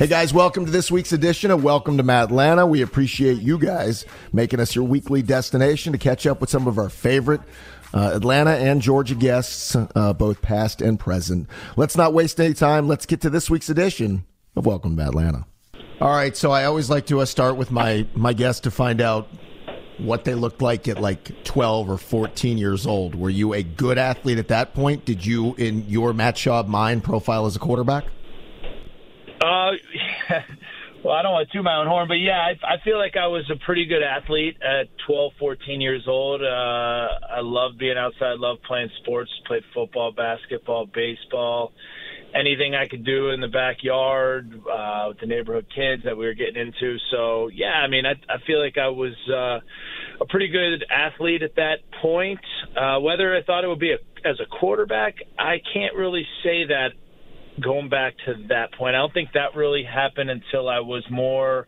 Hey guys, welcome to this week's edition of Welcome to Atlanta. We appreciate you guys making us your weekly destination to catch up with some of our favorite Atlanta and Georgia guests, both past and present. Let's not waste any time. Let's get to this week's edition of Welcome to Atlanta. All right, so I always like to start with my guest to find out what they looked like at like 12 or 14 years old. Were you a good athlete at that point? Did you, in your Matt Shaw mind, profile as a quarterback? Well, I don't want to toot my own horn, but yeah, I feel like I was a pretty good athlete at 12, 14 years old. I loved being outside, loved playing sports, played football, basketball, baseball, anything I could do in the backyard with the neighborhood kids that we were getting into. So, yeah, I mean, I feel like I was a pretty good athlete at that point. Whether I thought it would be as a quarterback, I can't really say that. Going back to that point, I don't think that really happened until I was more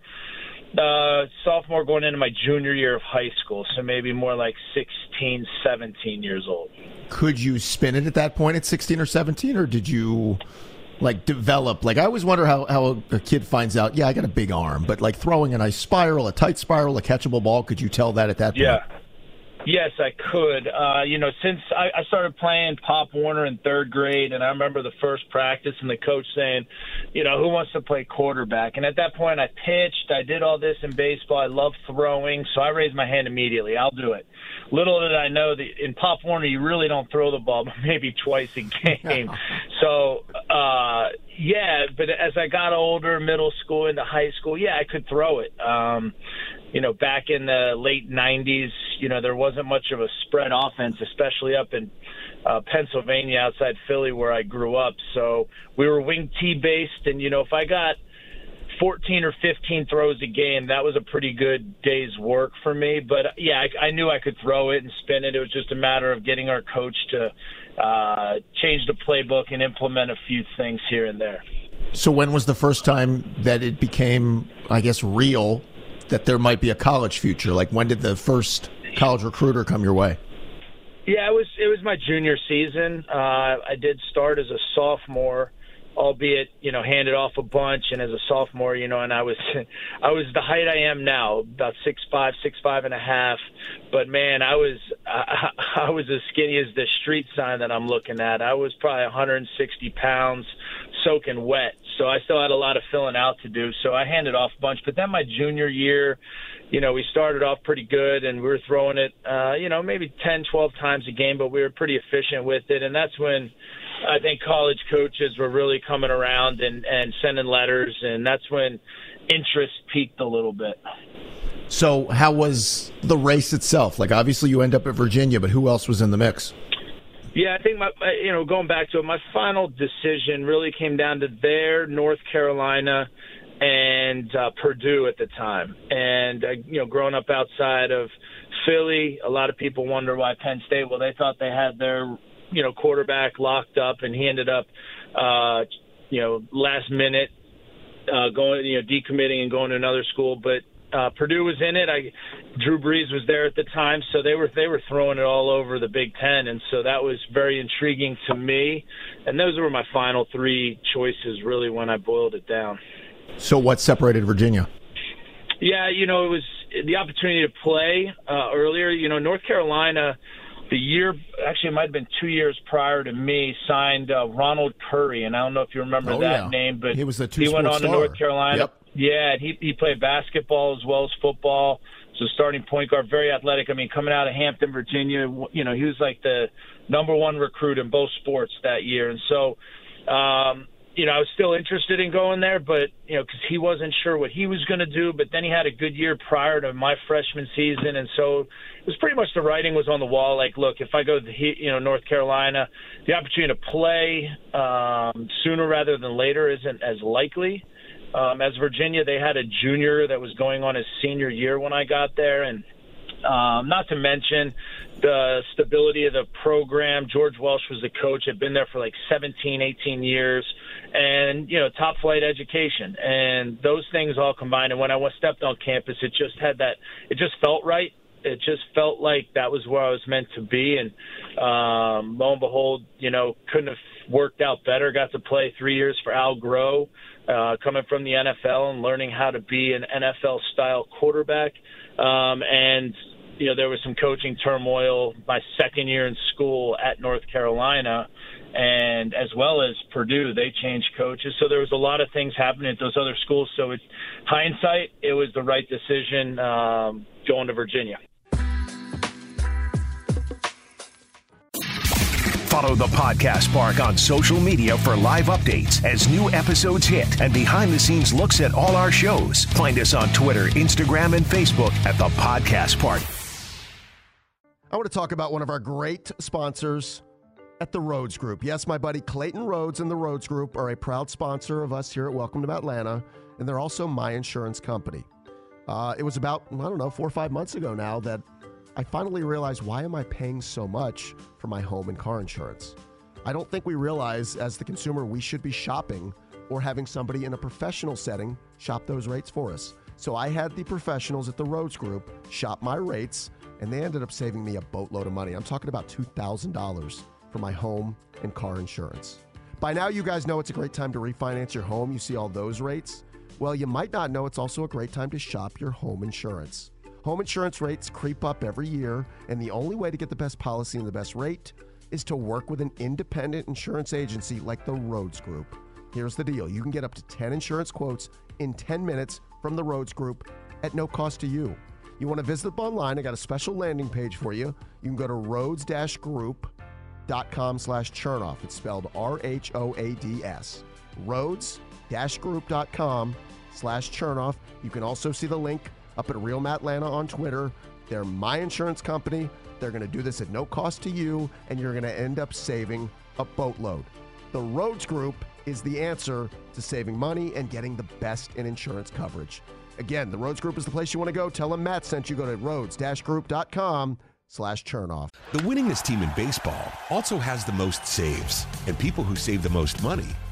sophomore going into my junior year of high school, so maybe more like 16, 17 years old. Could you spin it at that point at 16 or 17, or did you like develop? Like I always wonder how a kid finds out, yeah, I got a big arm, but like throwing a nice spiral, a tight spiral, a catchable ball, could you tell that at that point? Yeah. Yes, I could. Since I started playing Pop Warner in third grade, and I remember the first practice and the coach saying, who wants to play quarterback? And at that point, I pitched. I did all this in baseball. I love throwing, so I raised my hand immediately. I'll do it. Little did I know that in Pop Warner, you really don't throw the ball but maybe twice a game. So, but as I got older, middle school into high school, yeah, I could throw it. Back in the late 90s, there wasn't much of a spread offense, especially up in Pennsylvania outside Philly where I grew up. So we were wing T based. And, if I got 14 or 15 throws a game, that was a pretty good day's work for me. But, yeah, I knew I could throw it and spin it. It was just a matter of getting our coach to change the playbook and implement a few things here and there. So when was the first time that it became, I guess, real that there might be a college future? Like, when did the first college recruiter come your way? Yeah, it was my junior season. I did start as a sophomore, albeit, handed off a bunch. And as a sophomore, and I was the height I am now, about 6'5", 6'5 and a half. But, man, I was as skinny as the street sign that I'm looking at. I was probably 160 pounds, soaking wet. So I still had a lot of filling out to do. So I handed off a bunch. But then my junior year, we started off pretty good, and we were throwing it, maybe 10, 12 times a game, but we were pretty efficient with it. And that's when I think college coaches were really coming around and sending letters, and that's when interest peaked a little bit. So how was the race itself? Like, obviously you end up at Virginia, but who else was in the mix? Yeah, I think going back to it, my final decision really came down to there, North Carolina, and Purdue at the time. And, growing up outside of Philly, a lot of people wonder why Penn State, well, they thought they had their, quarterback locked up, and he ended up, last minute going, decommitting and going to another school. But Purdue was in it. Drew Brees was there at the time, so they were throwing it all over the Big Ten, and so that was very intriguing to me. And those were my final three choices, really, when I boiled it down. So what separated Virginia? Yeah, it was the opportunity to play earlier. North Carolina, the year, actually it might have been 2 years prior to me, signed Ronald Curry, and I don't know if you remember name, but he was he went on star to North Carolina. Yep. Yeah, and he played basketball as well as football. So starting point guard, very athletic. I mean, coming out of Hampton, Virginia, he was like the number one recruit in both sports that year. And so, you know, I was still interested in going there, but, you know, because he wasn't sure what he was going to do. But then he had a good year prior to my freshman season, and so it was pretty much the writing was on the wall. Like, look, if I go to, North Carolina, the opportunity to play sooner rather than later isn't as likely. As Virginia, they had a junior that was going on his senior year when I got there, and not to mention the stability of the program. George Welsh was the coach, had been there for like 17, 18 years, and, you know, top flight education. And those things all combined. And when I stepped on campus, it just had that, it just felt right. It just felt like that was where I was meant to be. And lo and behold, you know, couldn't have worked out better. Got to play 3 years for Al Groh, coming from the NFL and learning how to be an NFL-style quarterback. And, you know, there was some coaching turmoil my second year in school at North Carolina, and as well as Purdue, they changed coaches. So there was a lot of things happening at those other schools. So in hindsight, it was the right decision going to Virginia. Follow the Podcast Park on social media for live updates as new episodes hit and behind-the-scenes looks at all our shows. Find us on Twitter, Instagram, and Facebook at the Podcast Park. I want to talk about one of our great sponsors at the Rhodes Group. Yes, my buddy Clayton Rhodes and the Rhodes Group are a proud sponsor of us here at Welcome to Atlanta, and they're also my insurance company. It was about, 4 or 5 months ago now that I finally realized, why am I paying so much for my home and car insurance? I don't think we realize as the consumer we should be shopping or having somebody in a professional setting shop those rates for us. So I had the professionals at the Rhodes Group shop my rates, and they ended up saving me a boatload of money. I'm talking about $2,000 for my home and car insurance. By now you guys know it's a great time to refinance your home. You see all those rates. Well, you might not know it's also a great time to shop your home insurance. Home insurance rates creep up every year, and the only way to get the best policy and the best rate is to work with an independent insurance agency like the Rhodes Group. Here's the deal. You can get up to 10 insurance quotes in 10 minutes from the Rhodes Group at no cost to you. You want to visit them online? I got a special landing page for you. You can go to rhodes-group.com/Chernoff. It's spelled R-H-O-A-D-S. Rhodes-group.com/Chernoff. You can also see the link up at Real Matt Atlanta on Twitter. They're my insurance company. They're going to do this at no cost to you, and you're going to end up saving a boatload. The Rhodes Group is the answer to saving money and getting the best in insurance coverage. Again, the Rhodes Group is the place you want to go. Tell them Matt sent you. Go to rhodes-group.com/Chernoff. The winningest team in baseball also has the most saves, and people who save the most money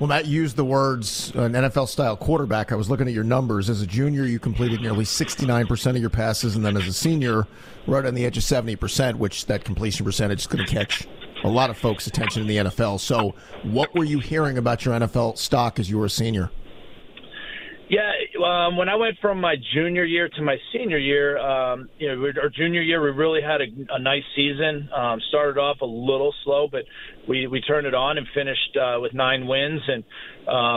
Well, Matt used the words an NFL-style quarterback. I was looking at your numbers. As a junior, you completed nearly 69% of your passes, and then as a senior, right on the edge of 70%, which that completion percentage is going to catch a lot of folks' attention in the NFL. So what were you hearing about your NFL stock as you were a senior? Yeah, when I went from my junior year to my senior year, our junior year, we really had a nice season. Started off a little slow, but we turned it on and finished with 9 wins. And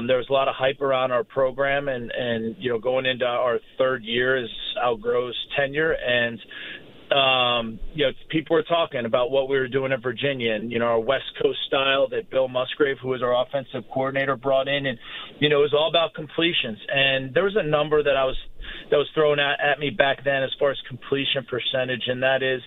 there was a lot of hype around our program. And you know, going into our third year is Al Groh's tenure. And people were talking about what we were doing in Virginia and, our West Coast style that Bill Musgrave, who was our offensive coordinator, brought in. And, it was all about completions. And there was a number that was thrown at me back then as far as completion percentage, and that is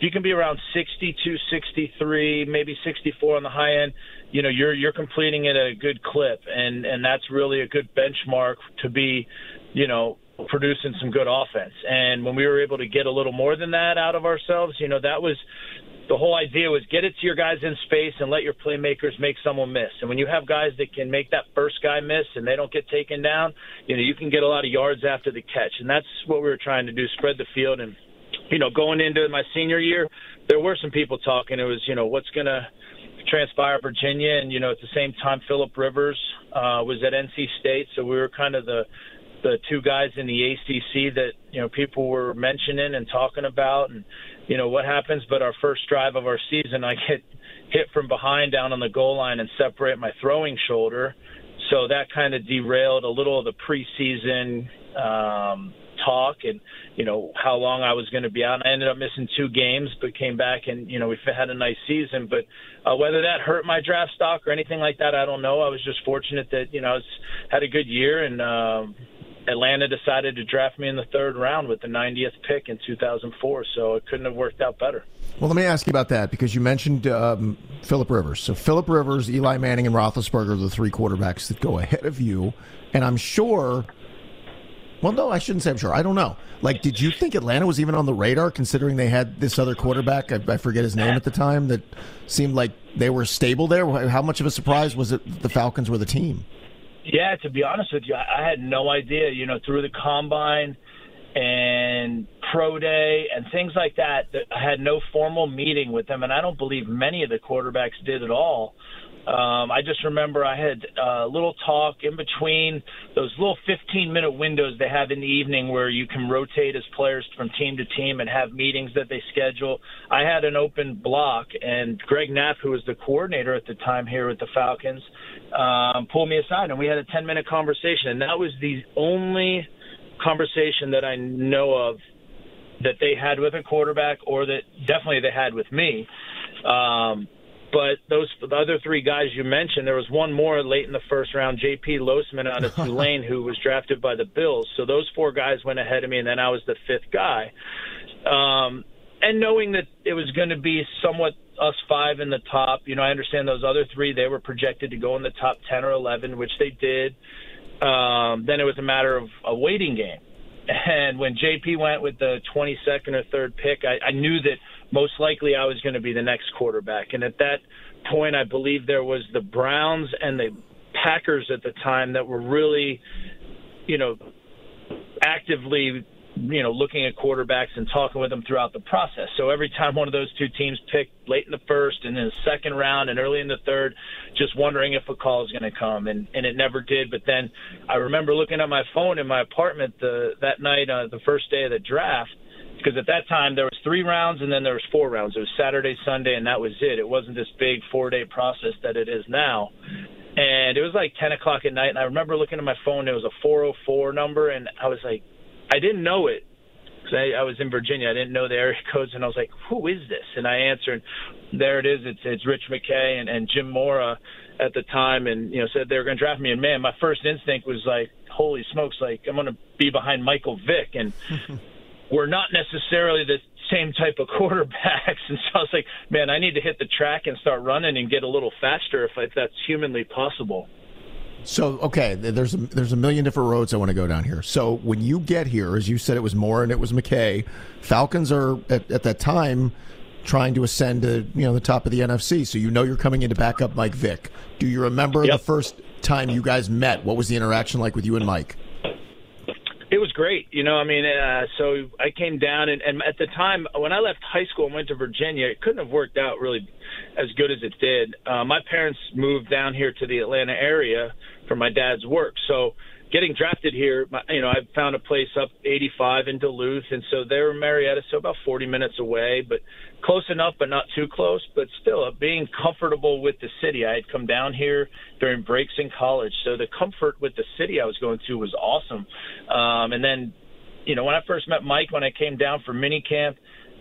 you can be around 62, 63, maybe 64 on the high end. You're completing it at a good clip, and that's really a good benchmark to be, producing some good offense. And when we were able to get a little more than that out of ourselves, you know, that was the whole idea, was get it to your guys in space and let your playmakers make someone miss. And when you have guys that can make that first guy miss and they don't get taken down, you know, you can get a lot of yards after the catch. And that's what we were trying to do, spread the field. And, you know, going into my senior year, there were some people talking. It was, you know, what's going to transpire at Virginia? And, you know, at the same time, Philip Rivers was at NC State. So we were kind of the two guys in the ACC that, you know, people were mentioning and talking about, and, you know, what happens. But our first drive of our season, I get hit from behind down on the goal line and separate my throwing shoulder. So that kind of derailed a little of the preseason talk and, you know, how long I was going to be out. And I ended up missing 2 games, but came back and, you know, we had a nice season. But whether that hurt my draft stock or anything like that, I don't know. I was just fortunate that, you know, I had a good year, and Atlanta decided to draft me in the 3rd round with the 90th pick in 2004, so it couldn't have worked out better. Well, let me ask you about that, because you mentioned Philip Rivers. So Philip Rivers, Eli Manning, and Roethlisberger are the 3 quarterbacks that go ahead of you, and I'm sure – well, no, I shouldn't say I'm sure. I don't know. Like, did you think Atlanta was even on the radar, considering they had this other quarterback, I forget his name at the time, that seemed like they were stable there? How much of a surprise was it that the Falcons were the team? Yeah, to be honest with you, I had no idea. You know, through the combine and pro day and things like that, I had no formal meeting with them, and I don't believe many of the quarterbacks did at all. I just remember I had a little talk in between those little 15-minute windows they have in the evening where you can rotate as players from team to team and have meetings that they schedule. I had an open block, and Greg Knapp, who was the coordinator at the time here with the Falcons, pulled me aside, and we had a 10-minute conversation. And that was the only conversation that I know of that they had with a quarterback, or that definitely they had with me. But the other 3 guys you mentioned, there was one more late in the 1st round, J.P. Losman out of Tulane, who was drafted by the Bills. So those 4 guys went ahead of me, and then I was the 5th guy. And knowing that it was going to be somewhat us 5 in the top, you know, I understand those other 3, they were projected to go in the top 10 or 11, which they did. Then it was a matter of a waiting game. And when J.P. went with the 22nd or 3rd pick, I knew that most likely I was going to be the next quarterback. And at that point, I believe there was the Browns and the Packers at the time that were really, you know, actively, you know, looking at quarterbacks and talking with them throughout the process. So every time one of those 2 teams picked late in the 1st and in the 2nd round and early in the 3rd, just wondering if a call is going to come. And it never did. But then I remember looking at my phone in my apartment that night, the first day of the draft, because at that time there was 3 rounds and then there was 4 rounds. It was Saturday, Sunday, and that was it. It wasn't this big 4-day process that it is now. And it was like 10 o'clock at night, and I remember looking at my phone. It was a 404 number, and I was like, I didn't know it, because I was in Virginia. I didn't know the area codes, and I was like, who is this? And I answered, there it is. It's Rich McKay and Jim Mora at the time, and, you know, said they were going to draft me. And, man, my first instinct was like, holy smokes, like, I'm going to be behind Michael Vick. And we're not necessarily the same type of quarterbacks. And so I was like, man, I need to hit the track and start running and get a little faster if that's humanly possible. So, okay, there's a million different roads I want to go down here. So when you get here, as you said, it was Moore and it was McKay. Falcons are, at that time, trying to ascend to, you know, the top of the NFC. So you know you're coming in to back up Mike Vick. Do you remember the first time you guys met? What was the interaction like with you and Mike? It was great. You know, I mean, so I came down, and at the time, when I left high school and went to Virginia, it couldn't have worked out really as good as it did. My parents moved down here to the Atlanta area for my dad's work. So getting drafted here, you know, I found a place up 85 in Duluth, and so they were Marietta, so about 40 minutes away, but close enough but not too close. But still, being comfortable with the city. I had come down here during breaks in college, so the comfort with the city I was going to was awesome. And then, you know, when I first met Mike, when I came down for minicamp,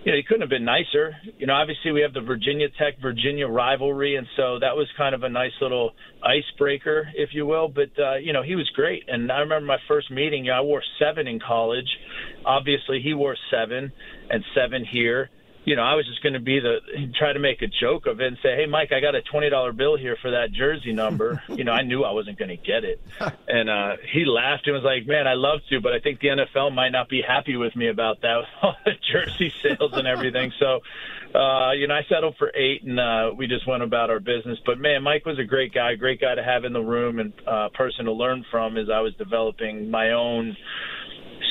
you know, he couldn't have been nicer. You know, obviously we have the Virginia Tech-Virginia rivalry, and so that was kind of a nice little icebreaker, if you will. But, you know, he was great. And I remember my first meeting, you know, I wore 7 in college. Obviously he wore 7 and 7 here. you know, I was just going to try to make a joke of it and say, hey, Mike, I got a $20 bill here for that jersey number. You know, I knew I wasn't going to get it. And he laughed and was like, man, I love to, but I think the NFL might not be happy with me about that with all the jersey sales and everything. So, you know, I settled for 8 and we just went about our business. But, man, Mike was a great guy to have in the room and person to learn from as I was developing my own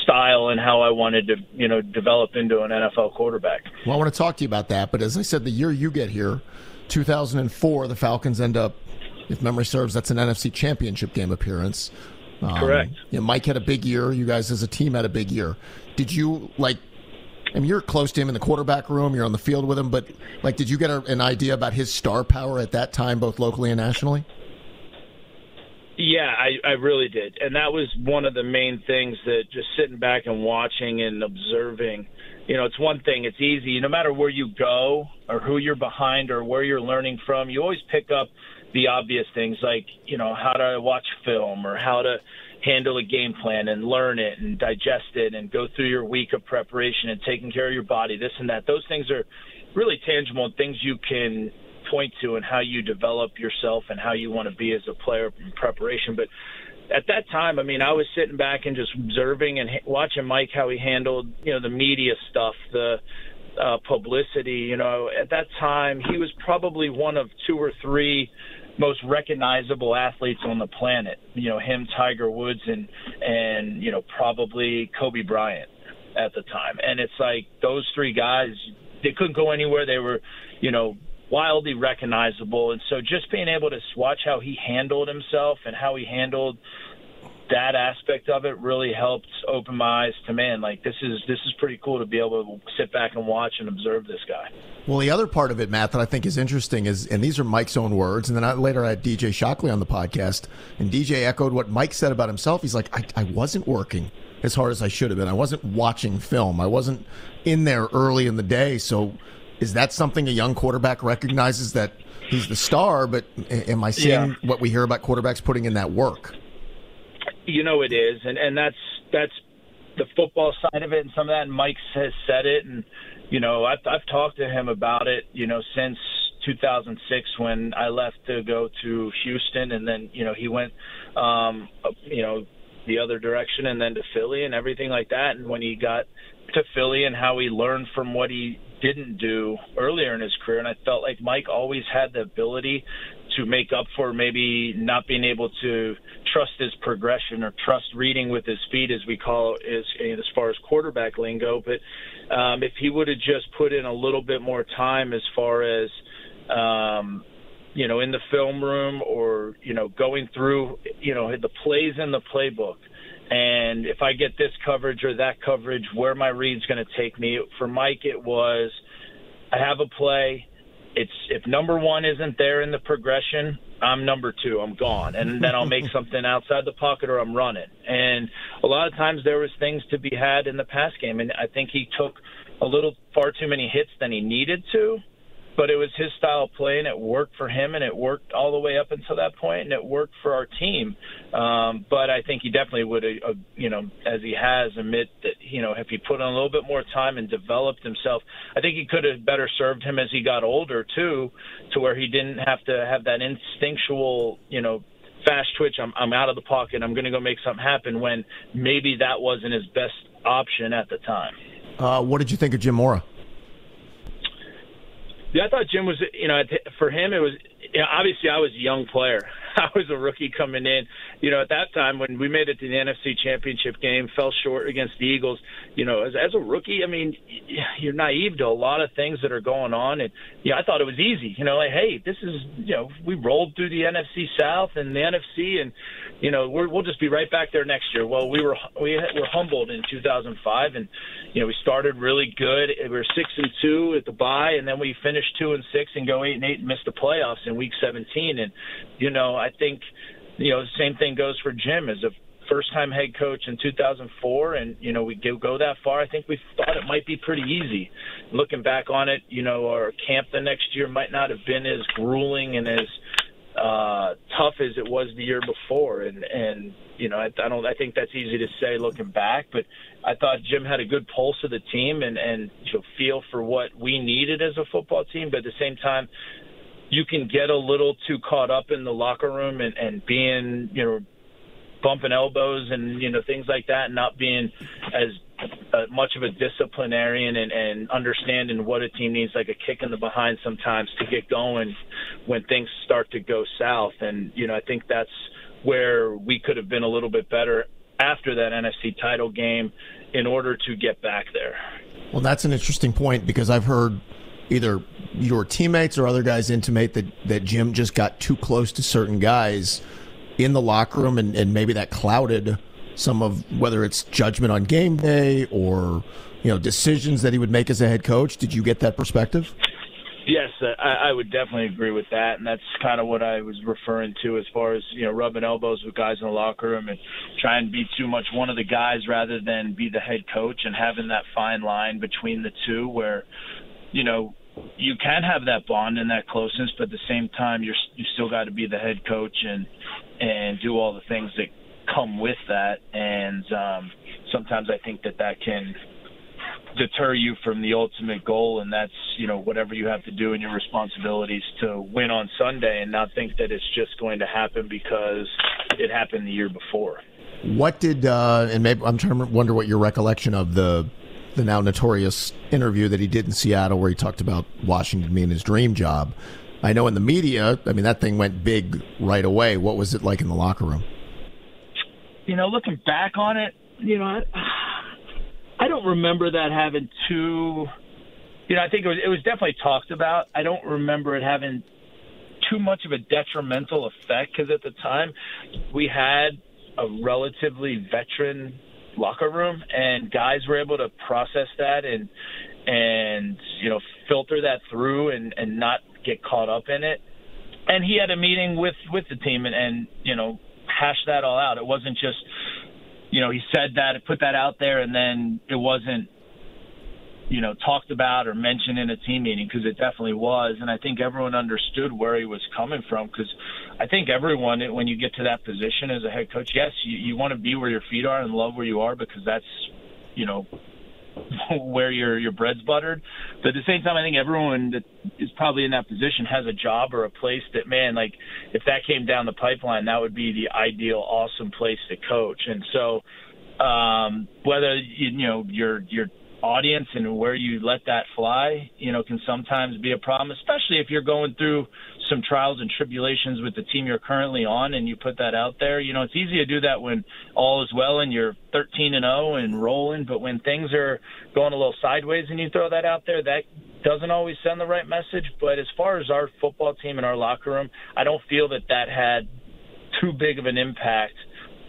style and how I wanted to, you know, develop into an NFL quarterback. Well, I want to talk to you about that, but as I said, the year you get here, 2004, the Falcons end up, if memory serves, that's an NFC Championship game appearance. Correct. You know, Mike had a big year. You guys as a team had a big year. Did you, like, I mean, you're close to him in the quarterback room, you're on the field with him, but, like, did you get an idea about his star power at that time, both locally and nationally? Yeah, I really did. And that was one of the main things that just sitting back and watching and observing, you know, it's one thing, it's easy. No matter where you go or who you're behind or where you're learning from, you always pick up the obvious things like, you know, how to watch film or how to handle a game plan and learn it and digest it and go through your week of preparation and taking care of your body, this and that. Those things are really tangible and things you can point to and how you develop yourself and how you want to be as a player in preparation. But at that time, I mean, I was sitting back and just observing and watching Mike, how he handled, you know, the media stuff, the publicity. You know, at that time, he was probably one of 2 or 3 most recognizable athletes on the planet. You know, him, Tiger Woods, and you know, probably Kobe Bryant at the time. And it's like those 3 guys, they couldn't go anywhere. They were, you know, wildly recognizable. And so just being able to watch how he handled himself and how he handled that aspect of it really helped open my eyes to, man, like this is pretty cool to be able to sit back and watch and observe this guy. Well, the other part of it, Matt, that I think is interesting is, and these are Mike's own words, and then later I had DJ Shockley on the podcast, and DJ echoed what Mike said about himself. He's like, I wasn't working as hard as I should have been. I wasn't watching film. I wasn't in there early in the day. So is that something a young quarterback recognizes, that he's the star, but am I seeing what we hear about quarterbacks putting in that work? You know, it is, and that's the football side of it and some of that, and Mike has said it, and, you know, I've talked to him about it, you know, since 2006 when I left to go to Houston, and then, you know, he went, you know, the other direction and then to Philly and everything like that, and when he got to Philly and how he learned from what he didn't do earlier in his career. And I felt like Mike always had the ability to make up for maybe not being able to trust his progression or trust reading with his feet, as we call it, as far as quarterback lingo. But if he would have just put in a little bit more time as far as, you know, in the film room or, you know, going through, you know, the plays in the playbook, and if I get this coverage or that coverage, where my read's going to take me. For Mike, it was, I have a play. It's if number 1 isn't there in the progression, I'm number 2. I'm gone. And then I'll make something outside the pocket or I'm running. And a lot of times there was things to be had in the pass game. And I think he took a little far too many hits than he needed to. But it was his style of play, and it worked for him, and it worked all the way up until that point, and it worked for our team. But I think he definitely would, you know, as he has, admit that, you know, if he put in a little bit more time and developed himself, I think he could have better served him as he got older, too, to where he didn't have to have that instinctual, you know, fast twitch, I'm out of the pocket, I'm going to go make something happen, when maybe that wasn't his best option at the time. What did you think of Jim Mora? Yeah, I thought Jim was, you know, for him, it was, you know, obviously I was a young player. I was a rookie coming in. You know, at that time when we made it to the NFC Championship game, fell short against the Eagles, you know, as a rookie, I mean, you're naive to a lot of things that are going on. And, yeah, I thought it was easy. You know, like, hey, this is, you know, we rolled through the NFC South and the NFC, and, you know, we'll just be right back there next year. Well, we were humbled in 2005, and, you know, we started really good. We were 6-2 at the bye, and then we finished 2-6 and go 8-8 and miss the playoffs in week 17. And, you know, I think, you know, the same thing goes for Jim as a first-time head coach in 2004, and, you know, we go that far. I think we thought it might be pretty easy. Looking back on it, you know, our camp the next year might not have been as grueling and as tough as it was the year before. And you know, I think that's easy to say looking back, but I thought Jim had a good pulse of the team and you know, feel for what we needed as a football team. But at the same time, you can get a little too caught up in the locker room and being, you know, bumping elbows and, you know, things like that, and not being as much of a disciplinarian and understanding what a team needs, like a kick in the behind sometimes to get going when things start to go south. And, you know, I think that's where we could have been a little bit better after that NFC title game in order to get back there. Well, that's an interesting point, because I've heard either your teammates or other guys intimate that Jim just got too close to certain guys in the locker room, and maybe that clouded some of, whether it's judgment on game day or, you know, decisions that he would make as a head coach. Did you get that perspective? Yes, I would definitely agree with that, and that's kind of what I was referring to as far as, you know, rubbing elbows with guys in the locker room and trying to be too much one of the guys rather than be the head coach, and having that fine line between the two where, you know, you can have that bond and that closeness, but at the same time, you still got to be the head coach and do all the things that come with that. And sometimes I think that can deter you from the ultimate goal, and that's, you know, whatever you have to do and your responsibilities to win on Sunday, and not think that it's just going to happen because it happened the year before. What did and maybe I'm trying to wonder what your recollection of the now notorious interview that he did in Seattle where he talked about Washington being his dream job. I know in the media, I mean, that thing went big right away. What was it like in the locker room? You know, looking back on it, you know, I don't remember that having too, you know, I think it was definitely talked about. I don't remember it having too much of a detrimental effect, because at the time we had a relatively veteran locker room, and guys were able to process that and you know, filter that through and not get caught up in it. And he had a meeting with the team and you know, hashed that all out. It wasn't just, you know, he said that, put that out there, and then it wasn't, you know, talked about or mentioned in a team meeting, because it definitely was. And I think everyone understood where he was coming from, because I think everyone, when you get to that position as a head coach, yes, you want to be where your feet are and love where you are, because that's, you know, where your bread's buttered. But at the same time, I think everyone that is probably in that position has a job or a place that, man, like if that came down the pipeline, that would be the ideal, awesome place to coach. And so whether, you know, your audience and where you let that fly, you know, can sometimes be a problem, especially if you're going through some trials and tribulations with the team you're currently on and you put that out there. You know, it's easy to do that when all is well and you're 13-0 and rolling, but when things are going a little sideways and you throw that out there, that doesn't always send the right message. But as far as our football team and our locker room, I don't feel that had too big of an impact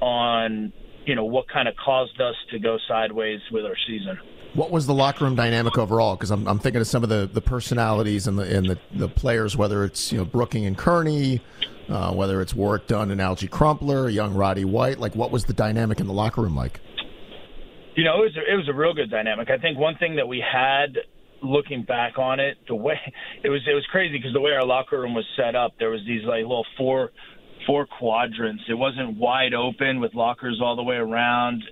on, you know, what kind of caused us to go sideways with our season. What was the locker room dynamic overall? Because I'm thinking of some of the personalities and the players, whether it's, you know, Brooking and Kearney, whether it's Warwick Dunn and Algie Crumpler, young Roddy White. Like, what was the dynamic in the locker room like? You know, it was a real good dynamic. I think one thing that we had, looking back on it, the way it was crazy, because the way our locker room was set up, there was these like little four quadrants. It wasn't wide open with lockers all the way around.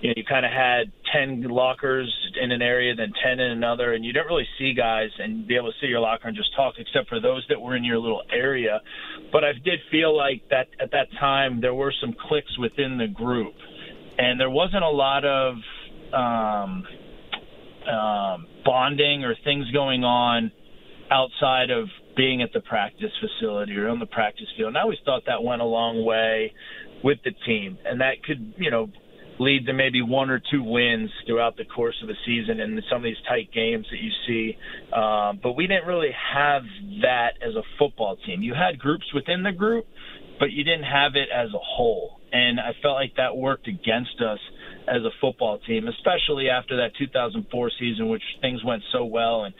You know, you kind of had 10 lockers in an area, then 10 in another, and you didn't really see guys and be able to see your locker and just talk, except for those that were in your little area. But I did feel like that at that time there were some cliques within the group, and there wasn't a lot of bonding or things going on outside of being at the practice facility or on the practice field. And I always thought that went a long way with the team, and that could, you know, lead to maybe one or two wins throughout the course of the season and some of these tight games that you see. But we didn't really have that as a football team. You had groups within the group, but you didn't have it as a whole. And I felt like that worked against us as a football team, especially after that 2004 season, which things went so well, and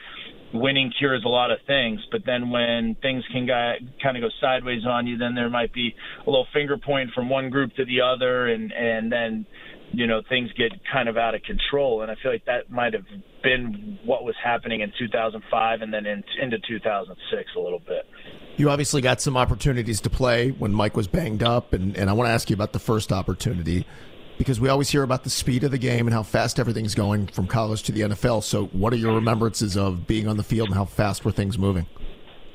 winning cures a lot of things. But then when things can kind of go sideways on you, then there might be a little finger point from one group to the other, and then, you know, things get kind of out of control. And I feel like that might have been what was happening in 2005 and then into 2006 a little bit. You obviously got some opportunities to play when Mike was banged up, and I want to ask you about the first opportunity, because we always hear about the speed of the game and how fast everything's going from college to the NFL. So what are your remembrances of being on the field and how fast were things moving?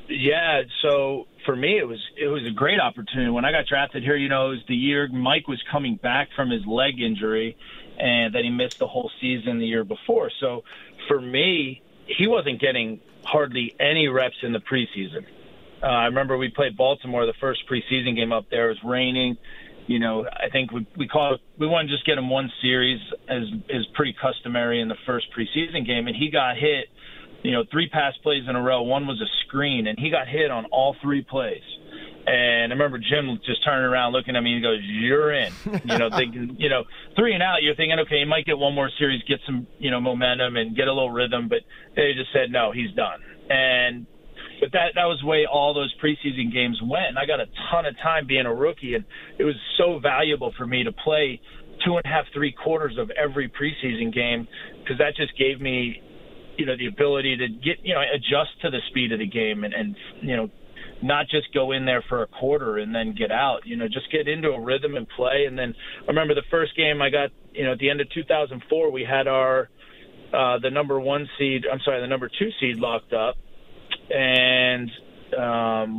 Yeah, so for me, it was a great opportunity. When I got drafted here, it was the year Mike was coming back from his leg injury and that he missed the whole season the year before. So for me, he wasn't getting hardly any reps in the preseason. I remember we played Baltimore the first preseason game up there. It was raining. I think we wanted to just get him one series, as is pretty customary in the first preseason game, and he got hit, three pass plays in a row. One was a screen, and he got hit on all three plays. And I remember Jim just turning around looking at me and he goes, "You're in." Thinking, three and out, you're thinking, okay, he might get one more series, get some, momentum and get a little rhythm, but they just said, no, he's done. And but that was the way all those preseason games went. I got a ton of time being a rookie, and it was so valuable for me to play 2.5, 3 quarters of every preseason game, because that just gave me, the ability to get, adjust to the speed of the game and not just go in there for a quarter and then get out, just get into a rhythm and play. And then I remember the first game I got, at the end of 2004, we had the number 2 seed locked up. And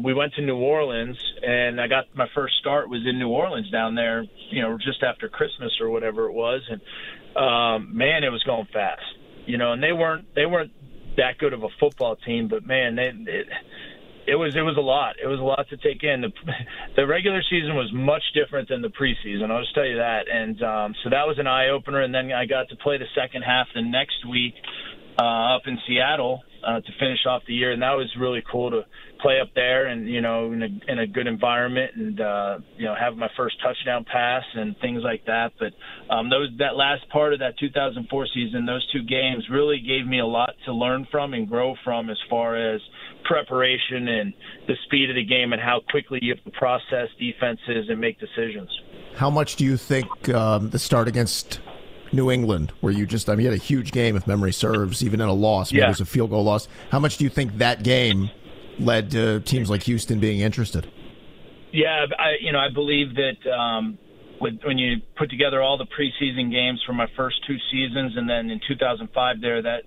we went to New Orleans, and I got my first start was in New Orleans down there, just after Christmas or whatever it was. And man, it was going fast, and they weren't that good of a football team, but man, it was a lot. It was a lot to take in. The regular season was much different than the preseason, I'll just tell you that. And so that was an eye opener. And then I got to play the second half the next week up in Seattle to finish off the year, and that was really cool to play up there and in a good environment and have my first touchdown pass and things like that. But that last part of that 2004 season, those two games really gave me a lot to learn from and grow from as far as preparation and the speed of the game and how quickly you have to process defenses and make decisions. How much do you think the start against New England, where you had a huge game, if memory serves, even in a loss, yeah, it was a field goal loss. How much do you think that game led to teams like Houston being interested? Yeah, I believe that when you put together all the preseason games from my first 2 seasons, and then in 2005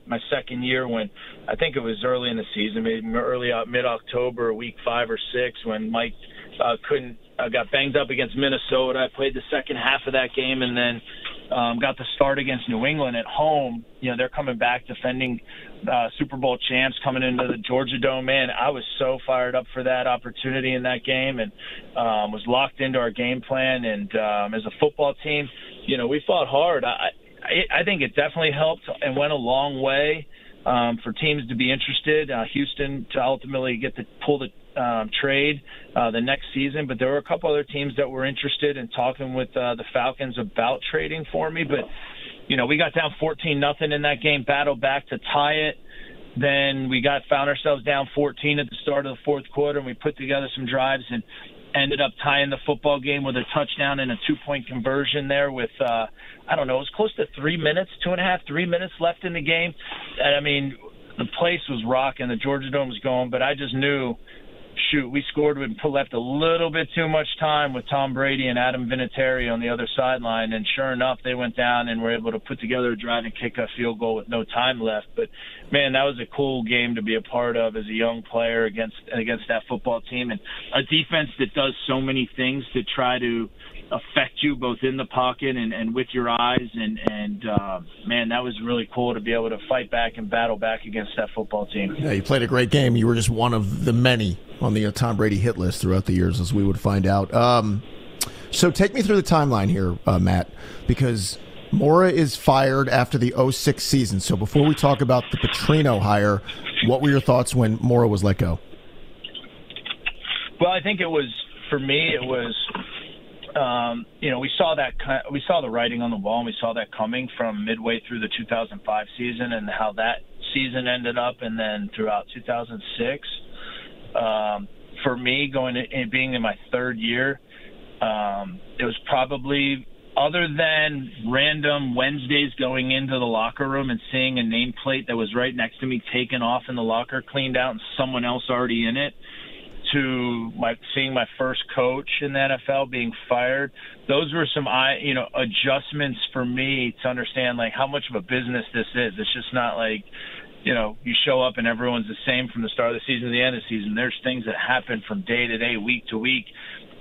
my second year, when I think it was early in the season, maybe early mid-October, week 5 or 6, when Mike got banged up against Minnesota. I played the second half of that game, and then got the start against New England at home. They're coming back, defending Super Bowl champs, coming into the Georgia Dome. Man, I was so fired up for that opportunity in that game, and was locked into our game plan. And as a football team, we fought hard. I think it definitely helped and went a long way for teams to be interested. Houston to ultimately pull the trade the next season, but there were a couple other teams that were interested in talking with the Falcons about trading for me. But we got down 14-0 in that game, battled back to tie it. Then we found ourselves down 14 at the start of the fourth quarter, and we put together some drives and ended up tying the football game with a touchdown and a 2-point conversion there with, it was close to 3 minutes, 3 minutes left in the game. And the place was rocking, the Georgia Dome was going, but I just knew, shoot, we scored and left a little bit too much time with Tom Brady and Adam Vinatieri on the other sideline, and sure enough, they went down and were able to put together a drive and kick a field goal with no time left. But man, that was a cool game to be a part of as a young player against that football team, and a defense that does so many things to try to affect you both in the pocket and with your eyes, and man, that was really cool to be able to fight back and battle back against that football team. Yeah, you played a great game. You were just one of the many on the Tom Brady hit list throughout the years, as we would find out. So take me through the timeline here, Matt, because Mora is fired after the 2006 season. So before we talk about the Petrino hire, what were your thoughts when Mora was let go? Well, I think for me it was we saw the writing on the wall, and we saw that coming from midway through the 2005 season and how that season ended up, and then throughout 2006. For me, being in my third year, it was probably, other than random Wednesdays going into the locker room and seeing a nameplate that was right next to me taken off in the locker, cleaned out, and someone else already in it, to seeing my first coach in the NFL being fired, those were some adjustments for me to understand like how much of a business this is. It's just not like, you know, you show up and everyone's the same from the start of the season to the end of the season. There's things that happen from day to day, week to week.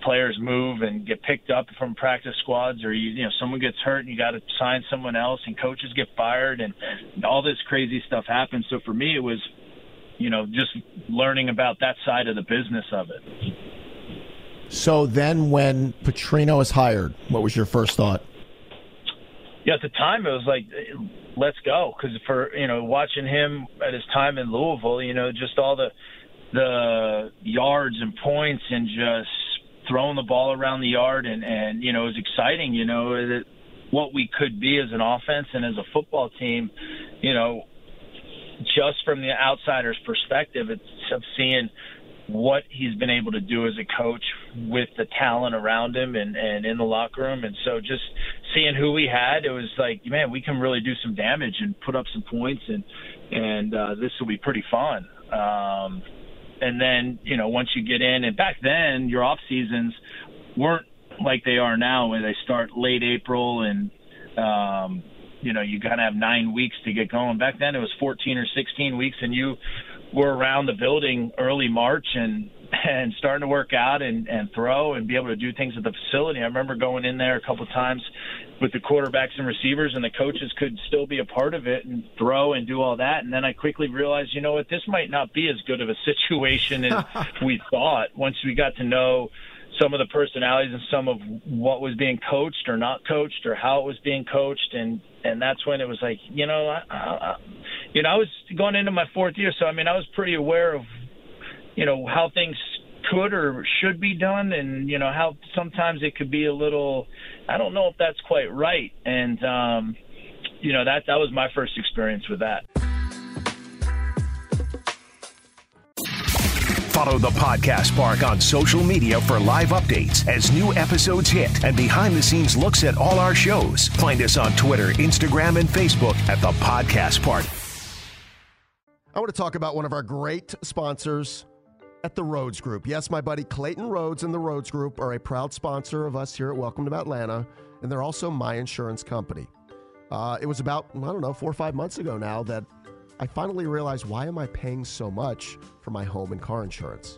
Players move and get picked up from practice squads, or someone gets hurt and you got to sign someone else, and coaches get fired, and all this crazy stuff happens. So for me, it was, just learning about that side of the business of it. So then, when Petrino is hired, what was your first thought? Yeah, at the time it was like, let's go, because watching him at his time in Louisville, just all the yards and points and just throwing the ball around the yard and it was exciting, what we could be as an offense and as a football team, just from the outsider's perspective, it's of seeing what he's been able to do as a coach with the talent around him and in the locker room. And so just seeing who we had, it was like, man, we can really do some damage and put up some points and this will be pretty fun. And then, once you get in, and back then your off seasons weren't like they are now, where they start late April and, you got to have 9 weeks to get going. Back then it was 14 or 16 weeks and you were around the building early March and starting to work out and throw and be able to do things at the facility. I remember going in there a couple of times with the quarterbacks and receivers, and the coaches could still be a part of it and throw and do all that. And then I quickly realized, this might not be as good of a situation as we thought. Once we got to know some of the personalities and some of what was being coached or not coached or how it was being coached. And that's when it was like, I was going into my fourth year. So, I was pretty aware of, how things could or should be done, and how sometimes it could be a little, I don't know if that's quite right, and that was my first experience with that. Follow the Podcast Park on social media for live updates as new episodes hit and behind-the-scenes looks at all our shows. Find us on Twitter, Instagram, and Facebook at the Podcast Park. I want to talk about one of our great sponsors at the Rhodes Group. Yes, my buddy Clayton Rhodes and the Rhodes Group are a proud sponsor of us here at Welcome to Atlanta, and they're also my insurance company. It was about, 4 or 5 months ago now that I finally realized, why am I paying so much for my home and car insurance?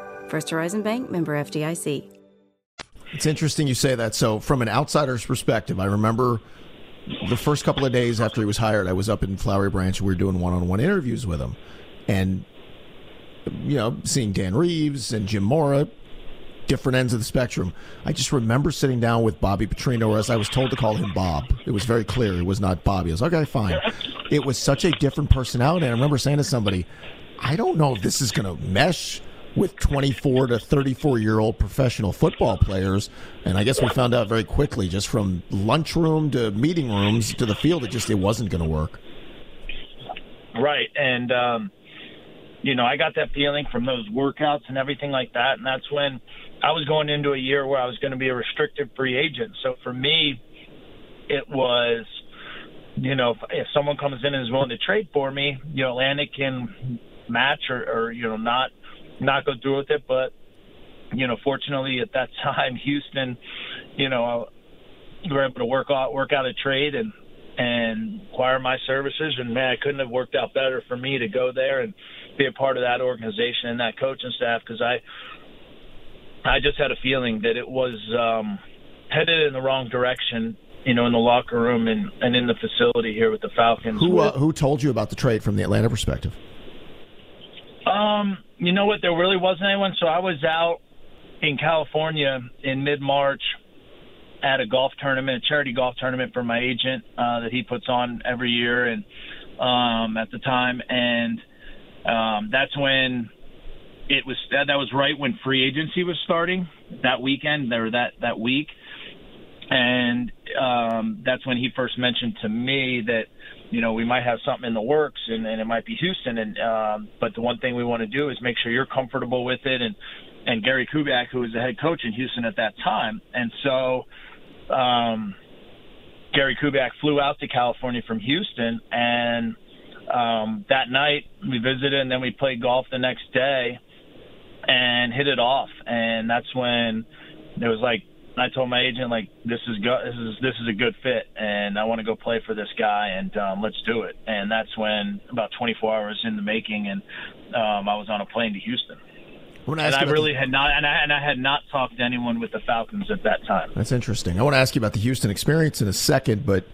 First Horizon Bank, member FDIC. It's interesting you say that. So from an outsider's perspective, I remember the first couple of days after he was hired, I was up in Flowery Branch and we were doing one-on-one interviews with him. And, you know, seeing Dan Reeves and Jim Mora, different ends of the spectrum. I just remember sitting down with Bobby Petrino, or as I was told to call him Bob. It was very clear it was not Bobby. I was like, okay, fine. It was such a different personality. I remember saying to somebody, I don't know if this is going to mesh with 24 to 34-year-old professional football players. And I guess we found out very quickly, just from lunchroom to meeting rooms to the field, it wasn't going to work. Right. And, you know, I got that feeling from those workouts and everything like that. And that's when I was going into a year where I was going to be a restricted free agent. So for me, it was, you know, if someone comes in and is willing to trade for me, you know, Atlanta can match or you know, not go through with it. But, you know, fortunately at that time, Houston, you know, we were able to work out a trade and acquire my services. And, man, it couldn't have worked out better for me to go there and be a part of that organization and that coaching staff, because I just had a feeling that it was headed in the wrong direction, you know, in the locker room and in the facility here with the Falcons. Who told you about the trade from the Atlanta perspective? You know what? There really wasn't anyone. So I was out in California in mid-March at a charity golf tournament for my agent that he puts on every year and at the time. And that's when it was – that was right when free agency was starting that weekend or that week. And that's when he first mentioned to me that, you know, we might have something in the works and it might be Houston. And but the one thing we want to do is make sure you're comfortable with it. And Gary Kubiak, who was the head coach in Houston at that time. And so Gary Kubiak flew out to California from Houston. And that night we visited and then we played golf the next day and hit it off. And that's when it was like, I told my agent, like, this is a good fit, and I want to go play for this guy, and let's do it. And that's when, about 24 hours in the making, and I was on a plane to Houston. And I really had not, and I had not talked to anyone with the Falcons at that time. That's interesting. I want to ask you about the Houston experience in a second, but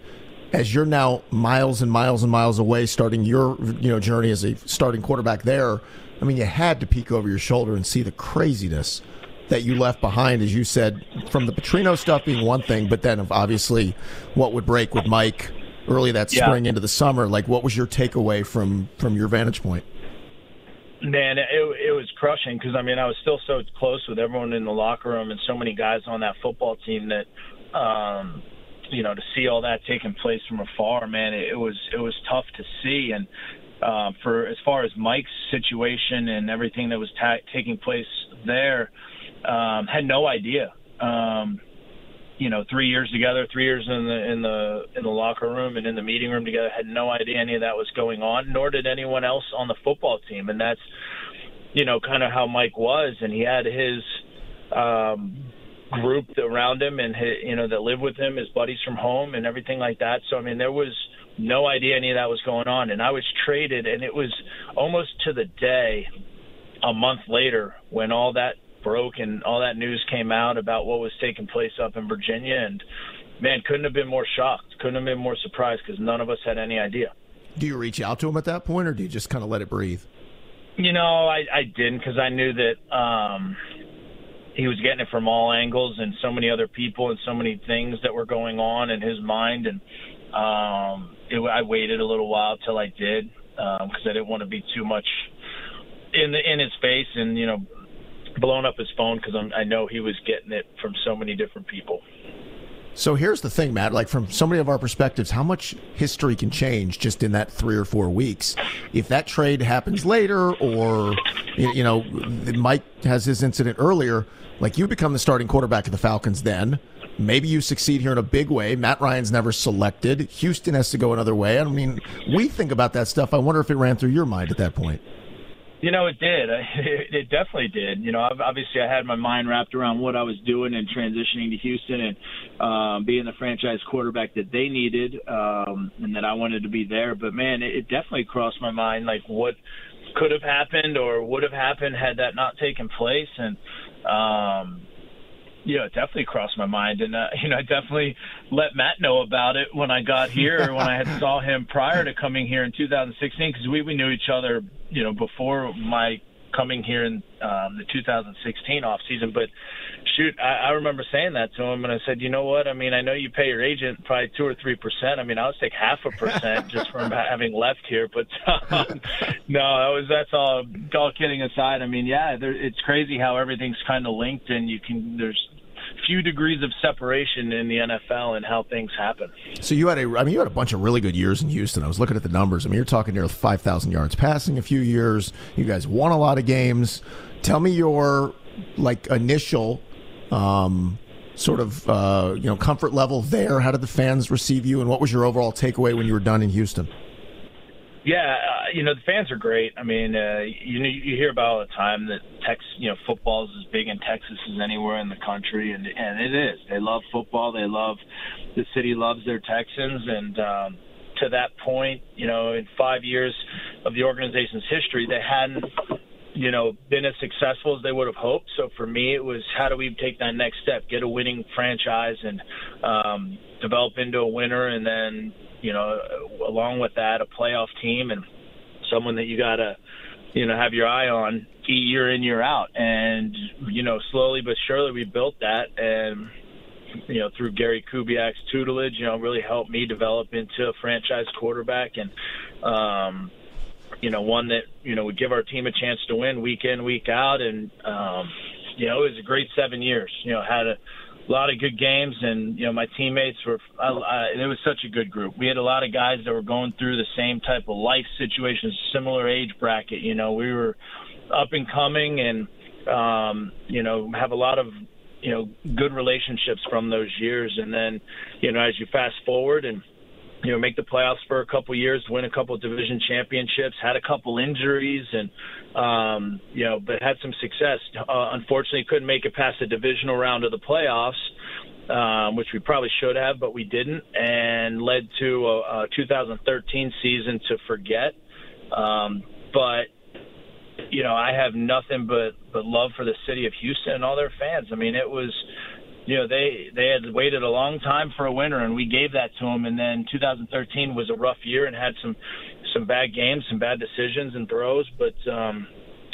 as you're now miles and miles and miles away, starting your journey as a starting quarterback there, I mean, you had to peek over your shoulder and see the craziness that you left behind, as you said, from the Petrino stuff being one thing, but then obviously what would break with Mike early that spring into the summer. Like, what was your takeaway from your vantage point? Man, it was crushing because, I mean, I was still so close with everyone in the locker room and so many guys on that football team that, you know, to see all that taking place from afar, man, it was tough to see. And for as far as Mike's situation and everything that was taking place there, had no idea. You know, 3 years together, 3 years in the locker room and in the meeting room together, had no idea any of that was going on, nor did anyone else on the football team. And that's, you know, kind of how Mike was, and he had his group around him and his, you know, that lived with him, his buddies from home and everything like that. So I mean, there was no idea any of that was going on, and I was traded, and it was almost to the day a month later when all that broke and all that news came out about what was taking place up in Virginia. And, man, couldn't have been more shocked. Couldn't have been more surprised, because none of us had any idea. Do you reach out to him at that point, or do you just kind of let it breathe? You know, I didn't, because I knew that he was getting it from all angles and so many other people and so many things that were going on in his mind. And I waited a little while till I did, because I didn't want to be too much in his face and, you know, blown up his phone, because I know he was getting it from so many different people. So here's the thing, Matt, like, from so many of our perspectives, how much history can change just in that 3 or 4 weeks. If that trade happens later, or, you know, Mike has his incident earlier, like, you become the starting quarterback of the Falcons then. Maybe you succeed here in a big way. Matt Ryan's never selected. Houston has to go another way. I mean, we think about that stuff. I wonder if it ran through your mind at that point. You know, it did. It definitely did. You know, obviously I had my mind wrapped around what I was doing and transitioning to Houston and being the franchise quarterback that they needed, and that I wanted to be there. But, man, it definitely crossed my mind, like, what could have happened or would have happened had that not taken place. And, Yeah, it definitely crossed my mind, and I definitely let Matt know about it when I got here, or when I had saw him prior to coming here in 2016, because we knew each other, before my coming here in the 2016 off season. But shoot, I remember saying that to him, and I said, you know what? I mean, I know you pay your agent probably 2 or 3%. I mean, I would take 0.5% just from having left here. But that's all kidding aside. I mean, yeah, it's crazy how everything's kind of linked, and there's few degrees of separation in the NFL and how things happen. So you had a bunch of really good years in Houston. I was looking at the numbers. I mean, you're talking near 5,000 yards passing a few years. You guys won a lot of games. Tell me your initial comfort level there. How did the fans receive you, and what was your overall takeaway when you were done in Houston? Yeah, the fans are great. I mean, you hear about all the time that football is as big in Texas as anywhere in the country, and it is. They love football. They love the city, loves their Texans, and to that point, in 5 years of the organization's history, they hadn't been as successful as they would have hoped. So for me, it was, how do we take that next step, get a winning franchise, and develop into a winner, and then along with that, a playoff team and someone that you gotta, have your eye on year in, year out. And, slowly but surely we built that, and, through Gary Kubiak's tutelage, really helped me develop into a franchise quarterback, and, one that, would give our team a chance to win week in, week out. And, it was a great 7 years, had a lot of good games, and my teammates were. It was such a good group. We had a lot of guys that were going through the same type of life situations, similar age bracket. We were up and coming, and have a lot of good relationships from those years. And then as you fast forward and make the playoffs for a couple years, win a couple division championships, had a couple injuries, and but had some success. Unfortunately, couldn't make it past the divisional round of the playoffs, which we probably should have, but we didn't, and led to a 2013 season to forget. But I have nothing but love for the city of Houston and all their fans. I mean, it was. They had waited a long time for a winner, and we gave that to them. And then 2013 was a rough year and had some bad games, some bad decisions and throws. But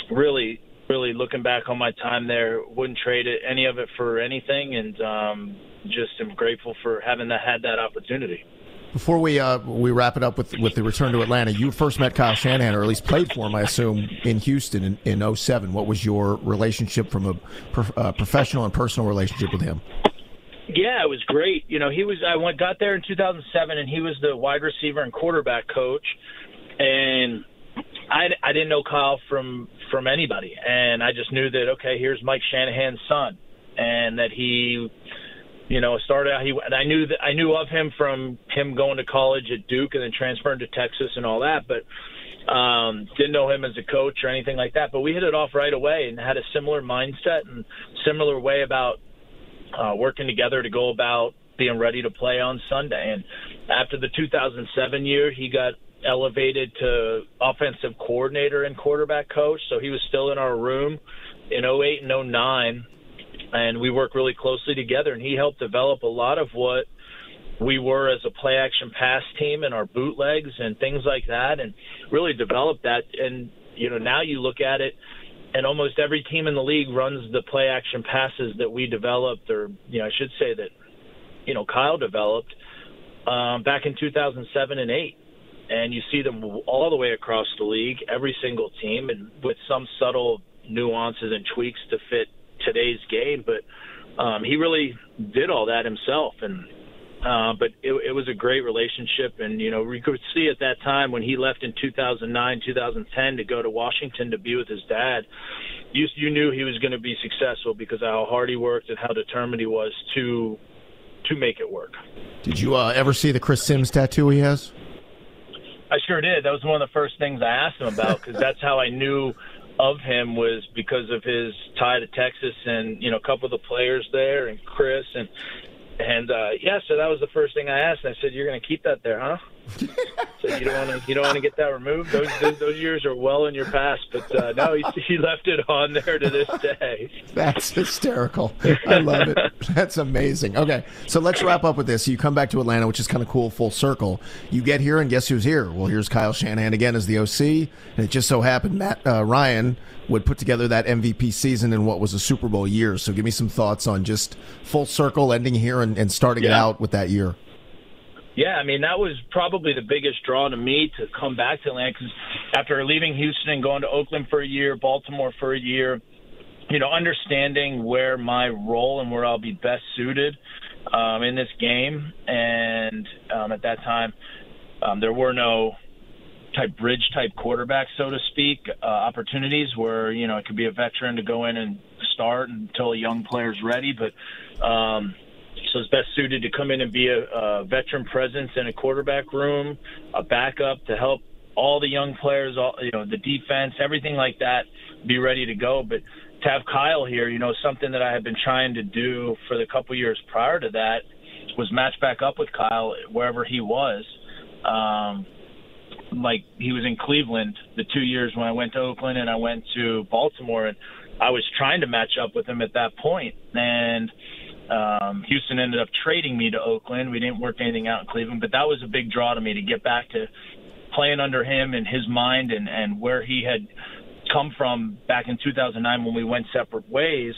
really, really looking back on my time there, wouldn't trade it, any of it for anything, and just am grateful for having had that opportunity. Before we wrap it up with the return to Atlanta, you first met Kyle Shanahan, or at least played for him, I assume, in Houston in 2007. What was your relationship from a professional and personal relationship with him? Yeah, it was great. I got there in 2007, and he was the wide receiver and quarterback coach, and I didn't know Kyle from anybody, and I just knew that, okay, here's Mike Shanahan's son, and that he. Started out. I knew of him from him going to college at Duke and then transferring to Texas and all that, but didn't know him as a coach or anything like that. But we hit it off right away and had a similar mindset and similar way about working together to go about being ready to play on Sunday. And after the 2007 year, he got elevated to offensive coordinator and quarterback coach. So he was still in our room in 2008 and 2009. And we work really closely together, and he helped develop a lot of what we were as a play-action pass team and our bootlegs and things like that, and really developed that. And, now you look at it, and almost every team in the league runs the play-action passes that we developed, or, I should say that, Kyle developed back in 2007 and 2008. And you see them all the way across the league, every single team, and with some subtle nuances and tweaks to fit today's game, but he really did all that himself, and but it was a great relationship. And we could see at that time when he left in 2009, 2010 to go to Washington to be with his dad, you knew he was going to be successful because of how hard he worked and how determined he was to make it work. Did you ever see the Chris Sims tattoo he has? I sure did. That was one of the first things I asked him about, because that's how I knew of him, was because of his tie to Texas and, a couple of the players there and Chris. And yeah, so that was the first thing I asked. And I said, you're going to keep that there, huh? So you don't want to get that removed. Those years are well in your past, but no, he left it on there to this day. That's hysterical. I love it. That's amazing. Okay, so let's wrap up with this. You come back to Atlanta, which is kind of cool, full circle. You get here, and guess who's here? Well, here's Kyle Shanahan again as the OC, and it just so happened Matt Ryan would put together that MVP season in what was a Super Bowl year. So give me some thoughts on just full circle ending here and starting it out with that year. Yeah, I mean, that was probably the biggest draw to me to come back to Atlanta, because after leaving Houston and going to Oakland for a year, Baltimore for a year, you know, understanding where my role and where I'll be best suited in this game. And at that time, there were no bridge type quarterbacks, so to speak, opportunities where, you know, it could be a veteran to go in and start until a young player's ready. But, so it's best suited to come in and be a veteran presence in a quarterback room, a backup to help all the young players, all, you know, the defense, everything like that, be ready to go. But to have Kyle here, you know, something that I had been trying to do for the couple years prior to that was match back up with Kyle wherever he was. Like he was in Cleveland the 2 years when I went to Oakland and I went to Baltimore, and I was trying to match up with him at that point. And Houston ended up trading me to Oakland. We didn't work anything out in Cleveland, but that was a big draw to me to get back to playing under him and his mind and where he had come from back in 2009 when we went separate ways,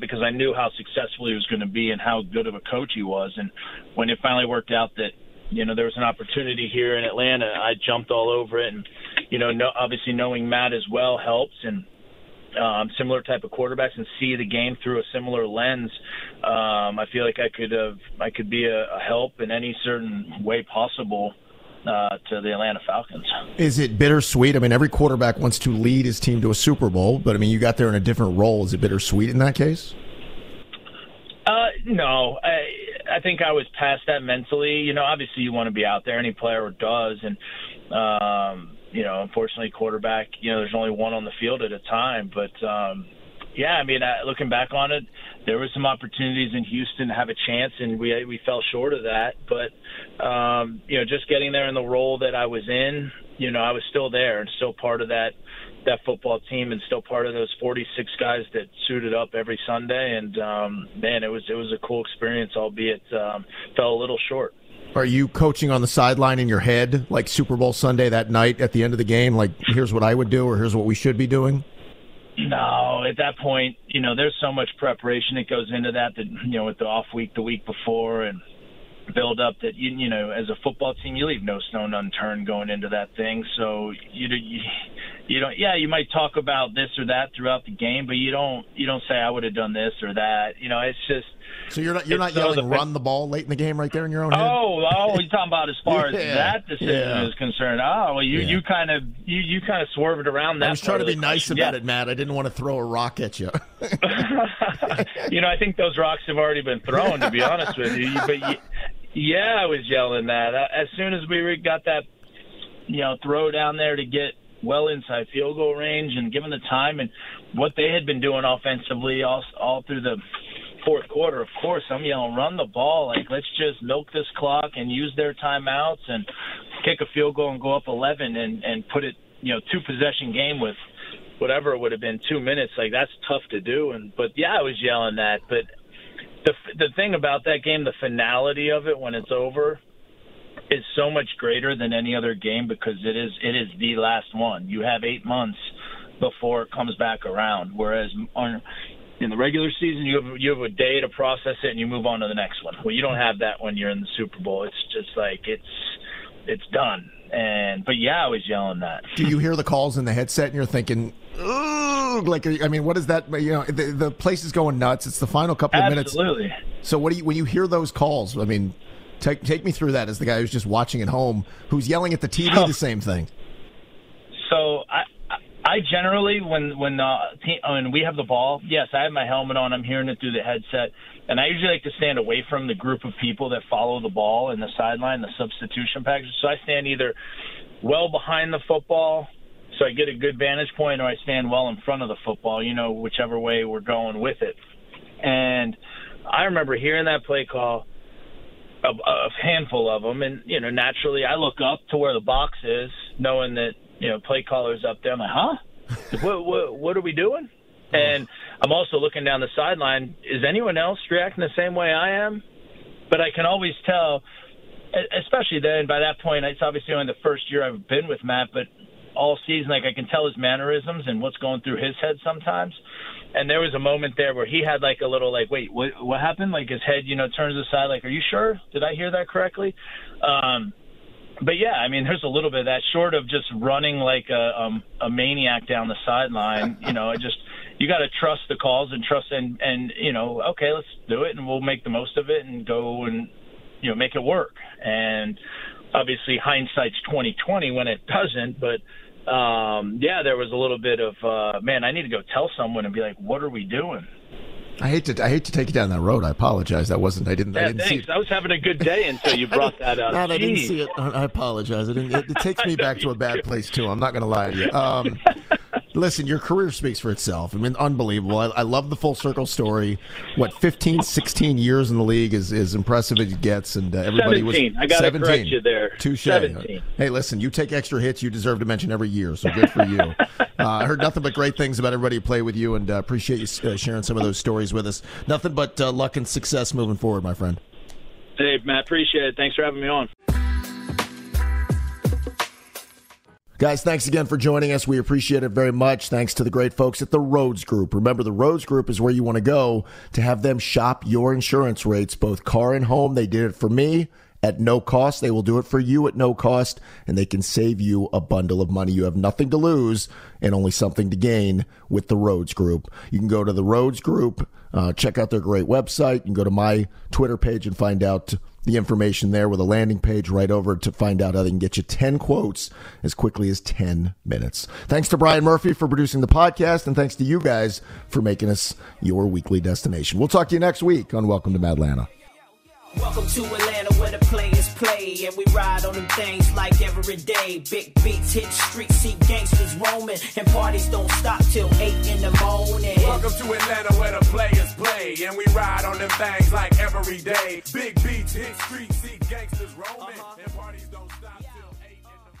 because I knew how successful he was going to be and how good of a coach he was. And when it finally worked out that, you know, there was an opportunity here in Atlanta, I jumped all over it. And, you know, obviously knowing Matt as well helps, and similar type of quarterbacks, and see the game through a similar lens. I feel like I could be a help in any certain way possible to the Atlanta Falcons. Is it bittersweet? I mean, every quarterback wants to lead his team to a Super Bowl, but I mean, you got there in a different role. Is it bittersweet in that case? No, I think I was past that mentally. You know, obviously you want to be out there. Any player does, and you know, unfortunately, quarterback, you know, there's only one on the field at a time. But, yeah, I mean, looking back on it, there were some opportunities in Houston to have a chance, and we fell short of that. But, you know, just getting there in the role that I was in, you know, I was still there and still part of that football team and still part of those 46 guys that suited up every Sunday. And, man, it was a cool experience, albeit fell a little short. Are you coaching on the sideline in your head, like Super Bowl Sunday that night at the end of the game, like here's what I would do or here's what we should be doing? No, at that point, you know, there's so much preparation that goes into that, you know, with the off week the week before and build up that, you know, as a football team, you leave no stone unturned going into that thing. So, you don't, yeah, you might talk about this or that throughout the game, but you don't say I would have done this or that. You know, it's just. So you're not yelling run the ball late in the game right there in your own head. Oh, you're talking about as far as that decision is concerned. Oh, well, you kind of swerved around that. I was trying to be nice about it, Matt. I didn't want to throw a rock at you. You know, I think those rocks have already been thrown, to be honest with you. But I was yelling that as soon as we got that, you know, throw down there to get well inside field goal range, and given the time and what they had been doing offensively all through the fourth quarter, of course, I'm yelling, run the ball. Like, let's just milk this clock and use their timeouts and kick a field goal and go up 11 and put it, you know, two-possession game with whatever it would have been 2 minutes. Like, that's tough to do. But, I was yelling that. But the thing about that game, the finality of it when it's over, is so much greater than any other game because it is the last one. You have 8 months before it comes back around, whereas in the regular season you have a day to process it and you move on to the next one. Well, you don't have that when you're in the Super Bowl. It's just like it's done. But I was yelling that. Do you hear the calls in the headset and you're thinking, ooh, like, I mean, what is that? You know, the place is going nuts. It's the final couple of minutes. Absolutely. So when you hear those calls, I mean, Take me through that as the guy who's just watching at home, who's yelling at the TV the same thing. So I generally, when we have the ball, yes, I have my helmet on. I'm hearing it through the headset. And I usually like to stand away from the group of people that follow the ball in the sideline, the substitution package. So I stand either well behind the football so I get a good vantage point, or I stand well in front of the football, you know, whichever way we're going with it. And I remember hearing that play call, a handful of them. And, you know, naturally I look up to where the box is, knowing that, you know, play caller's up there. I'm like, huh? what are we doing? And I'm also looking down the sideline. Is anyone else reacting the same way I am? But I can always tell, especially then, by that point, it's obviously only the first year I've been with Matt, but all season, like, I can tell his mannerisms and what's going through his head sometimes. And there was a moment there where he had, like, a little, like, wait, what happened? Like, his head, you know, turns aside, like, are you sure? Did I hear that correctly? But, yeah, I mean, there's a little bit of that, short of just running like a maniac down the sideline. You know, I just – you got to trust the calls and trust and, you know, okay, let's do it and we'll make the most of it and go and, you know, make it work. And obviously hindsight's 20/20 when it doesn't, but yeah, there was a little bit of, man, I need to go tell someone and be like, what are we doing? I hate to take you down that road. I apologize. I didn't see it. I was having a good day until you brought that up. No, I didn't see it. I apologize. It takes me back to a bad place too. I'm not going to lie to you. Listen, your career speaks for itself. I mean, unbelievable. I love the full circle story. What, 15, 16 years in the league is impressive as it gets. And everybody 17. I got to correct you there. Touche. 17. Hey, listen, you take extra hits. You deserve to mention every year, so good for you. I heard nothing but great things about everybody who played with you, and appreciate you sharing some of those stories with us. Nothing but luck and success moving forward, my friend. Hey, Matt, appreciate it. Thanks for having me on. Guys, thanks again for joining us. We appreciate it very much. Thanks to the great folks at the Rhodes Group. Remember, the Rhodes Group is where you want to go to have them shop your insurance rates, both car and home. They did it for me at no cost. They will do it for you at no cost, and they can save you a bundle of money. You have nothing to lose and only something to gain with the Rhodes Group. You can go to the Rhodes Group, check out their great website. You can go to my Twitter page and find out the information there with a landing page right over to find out how they can get you 10 quotes as quickly as 10 minutes. Thanks to Brian Murphy for producing the podcast, and thanks to you guys for making us your weekly destination. We'll talk to you next week on Welcome to Madlanta. Welcome to Atlanta, where the players play, and we ride on them things like every day. Big beats hit streets, see gangsters roaming, and parties don't stop till 8 in the morning. Welcome to Atlanta, where the players play, and we ride on them things like every day. Big beats hit streets, see gangsters roaming, and parties don't stop till 8 in the morning.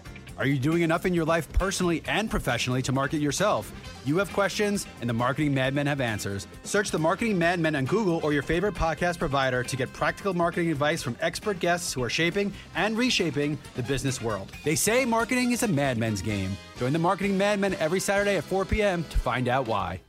Are you doing enough in your life personally and professionally to market yourself? You have questions, and the Marketing Madmen have answers. Search the Marketing Madmen on Google or your favorite podcast provider to get practical marketing advice from expert guests who are shaping and reshaping the business world. They say marketing is a madman's game. Join the Marketing Madmen every Saturday at 4 p.m. to find out why.